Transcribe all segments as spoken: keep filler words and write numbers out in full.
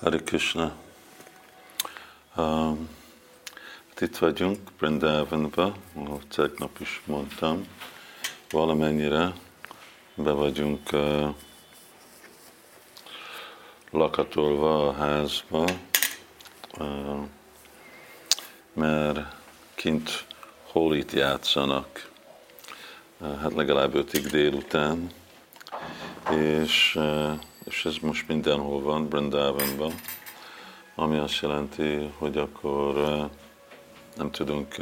Hare Krishna. Um, hát itt vagyunk Vrindavanban, ahol tegnap is mondtam, valamennyire be vagyunk uh, lakatolva a házba, uh, mert kint holit játszanak, uh, hát legalább ötig délután, és uh, és ez most mindenhol van, Vrindavanban, ami azt jelenti, hogy akkor nem tudunk,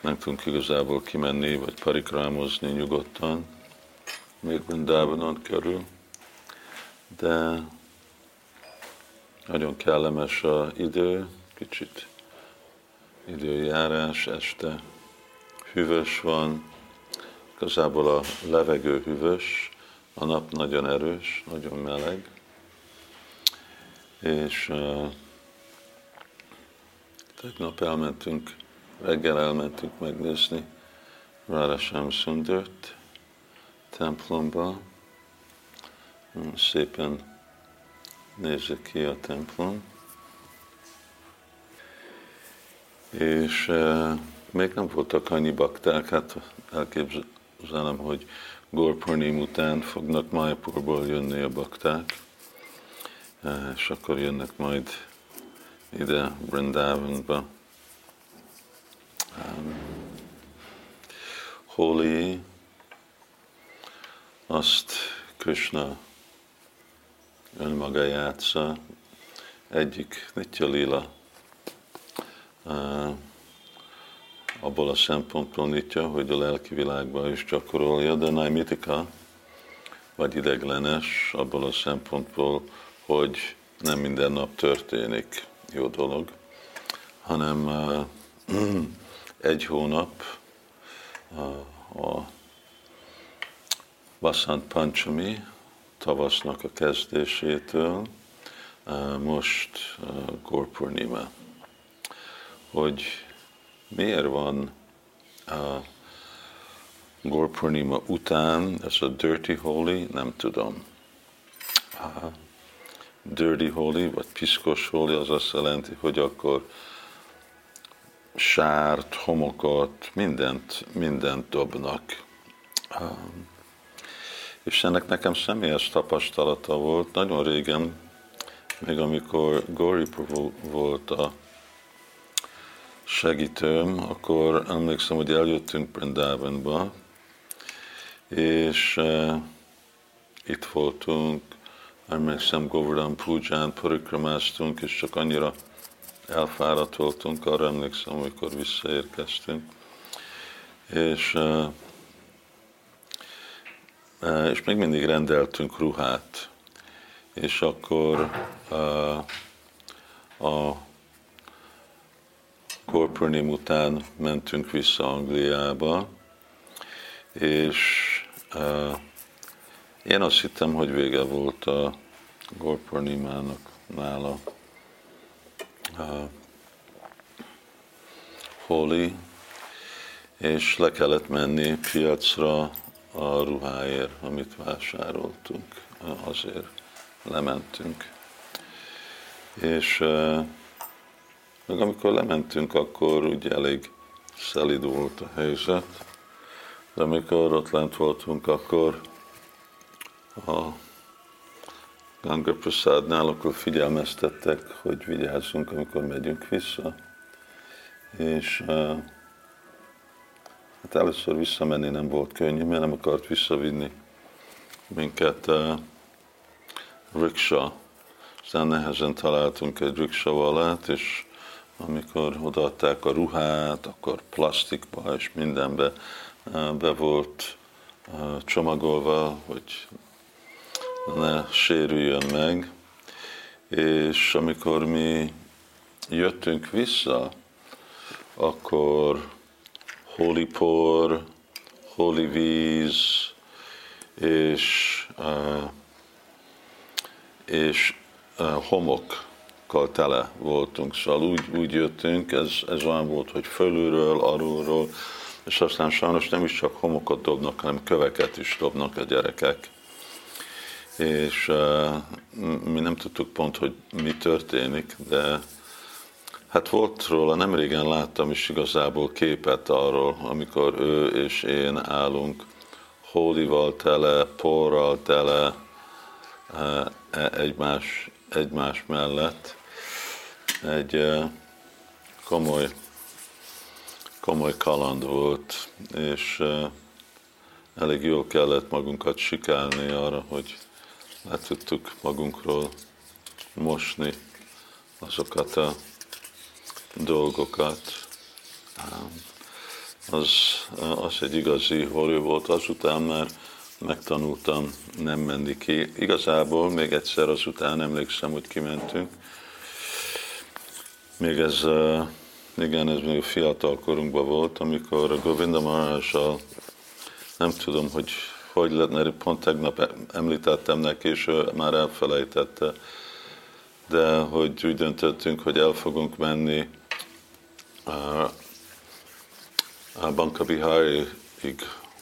nem tudunk igazából kimenni, vagy parikrámozni nyugodtan, még Vrindavanon körül, de nagyon kellemes az idő, kicsit időjárás, este hűvös van, igazából a levegő hűvös, a nap nagyon erős, nagyon meleg, és uh, tegnap elmentünk, reggel elmentünk megnézni Radha Sundart templomba. Szépen nézett ki a templom. És uh, még nem voltak annyi bakták, hát elképzelem, hogy Gaura Purnima után fognak Majaporból jönni a bakták, és akkor jönnek majd ide Vrindavanba. Holi, azt Krishna önmaga játsza, egyik Nitya Lila. Abból a szempontból nyitja, hogy a lelki világban is gyakorolja, de naimitika, vagy ideglenes, abból a szempontból, hogy nem minden nap történik jó dolog, hanem uh, egy hónap uh, a Baszant Panchami tavasznak a kezdésétől, uh, most uh, Gaura Purnima, hogy miért van a Gaura Purnima után ez a dirty holy? Nem tudom. A dirty holy, vagy piszkos holy, az azt jelenti, hogy akkor sárt, homokot, mindent, mindent dobnak. És ennek nekem személyes tapasztalata volt. Nagyon régen, még amikor Gori-pu volt a segítőm, akkor emlékszem, hogy eljöttünk Vrindavanba, és uh, itt voltunk, emlékszem, Govardhan-purnimán parikramáztunk, és csak annyira elfáradt voltunk, arra emlékszem, amikor visszaérkeztünk. És, uh, uh, és még mindig rendeltünk ruhát, és akkor uh, a Gaura Purnima után mentünk vissza Angliába, és uh, én azt hittem, hogy vége volt a Gaura Purnimának nála. Uh, holi, és le kellett menni piacra a ruháért, amit vásároltunk, azért lementünk. És uh, Meg amikor lementünk, akkor úgy elég szelíd volt a helyzet, de amikor ott lent voltunk, akkor a Ganga Prasadnál, akkor figyelmeztettek, hogy vigyázzunk, amikor megyünk vissza. És hát először visszamenni nem volt könnyű, mert nem akart visszavinni minket a riksa. Aztán nehezen találtunk egy riksavalát, és amikor odaadták a ruhát, akkor plastikba és mindenbe be volt csomagolva, hogy ne sérüljön meg. És amikor mi jöttünk vissza, akkor holi por, holi víz, és, és homok tele voltunk, szóval úgy, úgy jöttünk, ez, ez olyan volt, hogy fölülről, alulról, és aztán sajnos nem is csak homokot dobnak, hanem köveket is dobnak a gyerekek. És uh, mi nem tudtuk pont, hogy mi történik, de hát volt róla, nemrégen láttam is igazából képet arról, amikor ő és én állunk hódival tele, porral tele, egymás, egymás mellett, egy komoly, komoly kaland volt, és elég jól kellett magunkat sikálni arra, hogy le tudtuk magunkról mosni azokat a dolgokat. Az, az egy igazi horror volt, azután már megtanultam nem menni ki. Igazából még egyszer azután emlékszem, hogy kimentünk. Még ez, igen, ez még fiatal korunkban volt, amikor a Govinda Maharaja, nem tudom, hogy hogy lett, mert pont tegnap említettem neki, és ő már elfelejtette, de hogy úgy döntöttünk, hogy el fogunk menni a Bankabihari-ig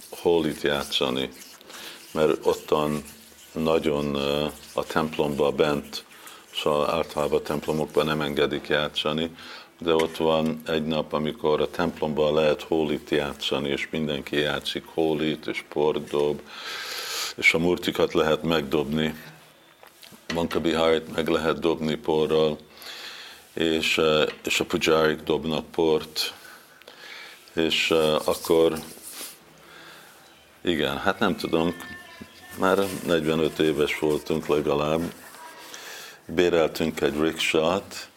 holit játszani, mert ottan nagyon a templomba bent, szóval általában templomokban nem engedik játszani, de ott van egy nap, amikor a templomban lehet holit játszani, és mindenki játszik holit, és port dob, és a murtikat lehet megdobni. Bankabihárit meg lehet dobni porral, és, és a pujárik dobnak port. És akkor, igen, hát nem tudom, már negyvenöt éves voltunk legalább, béreltünk egy riksát,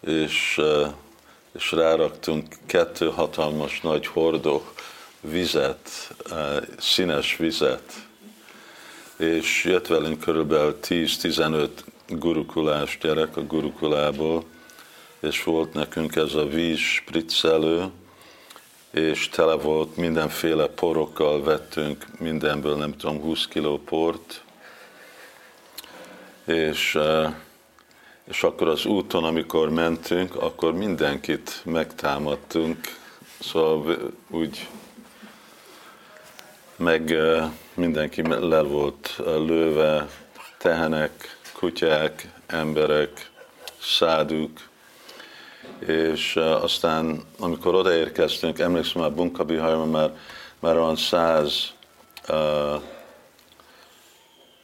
és, és ráraktunk kettő hatalmas nagy hordó vizet, színes vizet, és jött velünk körülbelül tíz-tizenöt gurukulás gyerek a gurukulából, és volt nekünk ez a víz spriccelő, és tele volt mindenféle porokkal, vettünk mindenből, nem tudom, húsz kiló port, és, és akkor az úton, amikor mentünk, akkor mindenkit megtámadtunk, szóval úgy meg mindenki le volt lőve, tehenek, kutyák, emberek, száduk, és aztán, amikor odaérkeztünk, emlékszem már Bankabihariban, már, már olyan száz, uh,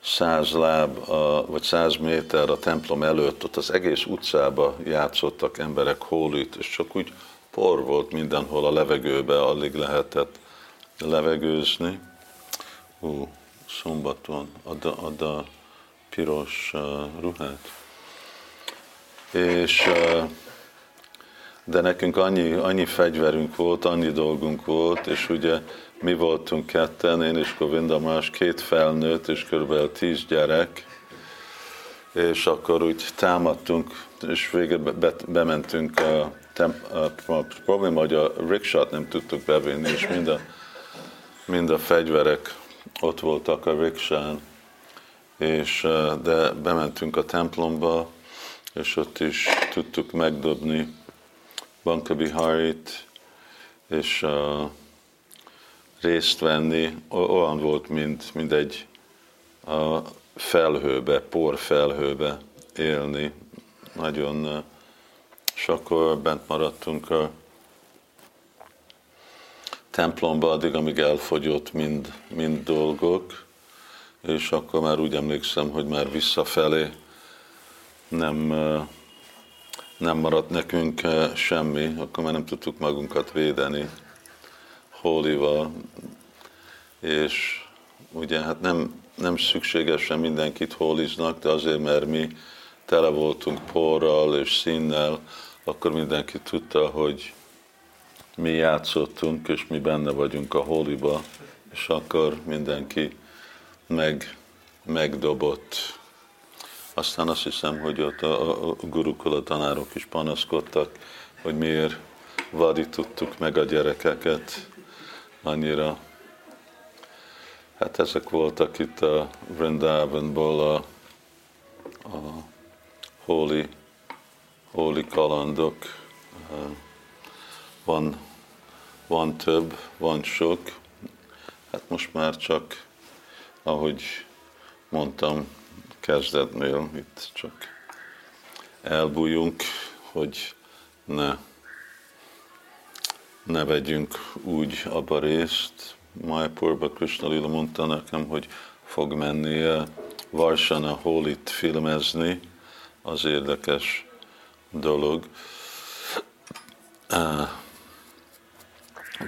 száz láb, uh, vagy száz méter a templom előtt, ott az egész utcába játszottak emberek holit, és csak úgy por volt mindenhol a levegőbe, alig lehetett levegőzni. Hú, szombaton, ad a, ad a piros uh, ruhát. És... Uh, de nekünk annyi, annyi fegyverünk volt, annyi dolgunk volt, és ugye mi voltunk ketten, én és Govinda Maharaja, két felnőtt, és körülbelül tíz gyerek, és akkor úgy támadtunk, és végre be, bementünk a, temp, a, a probléma, hogy a riksát nem tudtuk bevinni, és mind a, mind a fegyverek ott voltak a riksán, és de bementünk a templomba, és ott is tudtuk megdobni Bankabihárit, és uh, részt venni, olyan volt, mint, mint egy uh, felhőbe, porfelhőbe élni. Nagyon, uh, és akkor bent maradtunk a templomba addig, amíg elfogyott mind, mind dolgok, és akkor már úgy emlékszem, hogy már visszafelé nem... Uh, nem maradt nekünk semmi, akkor már nem tudtuk magunkat védeni holival, és ugye hát nem, nem szükségesen mindenkit holiznak, de azért, mert mi tele voltunk porral és színnel, akkor mindenki tudta, hogy mi játszottunk, és mi benne vagyunk a holiba, és akkor mindenki meg, megdobott. Aztán azt hiszem, hogy ott a, a gurukula tanárok is panaszkodtak, hogy miért vadítottuk meg a gyerekeket annyira. Hát ezek voltak itt a Vrindavanból a, a holi, holi kalandok. Van, van több, van sok. Hát most már csak, ahogy mondtam, kezdetnél itt csak elbújunk, hogy ne, ne vegyünk úgy abba részt. Majapurba Krisna Lila mondta nekem, hogy fog menni Varsana Holit filmezni, az érdekes dolog.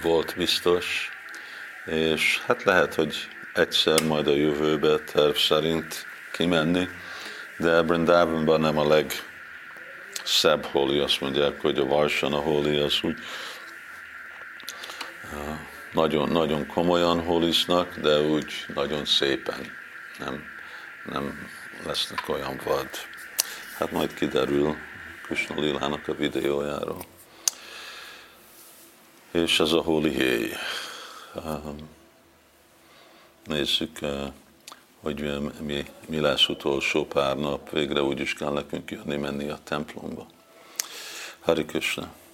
Volt biztos, és hát lehet, hogy egyszer majd a jövőbe terv szerint kimenni, de Vrindavanban nem a legszebb holi, azt mondják, hogy a Varsana holi az úgy nagyon-nagyon komolyan holisznak, de úgy nagyon szépen, nem, nem lesznek olyan vad. Hát majd kiderül Krisna Lilának a videójáról. És ez a holi héj. Nézzük, hogy mi, mi lesz utolsó pár nap. Végre úgy is kell nekünk jönni, menni a templomba. Hare Krishna.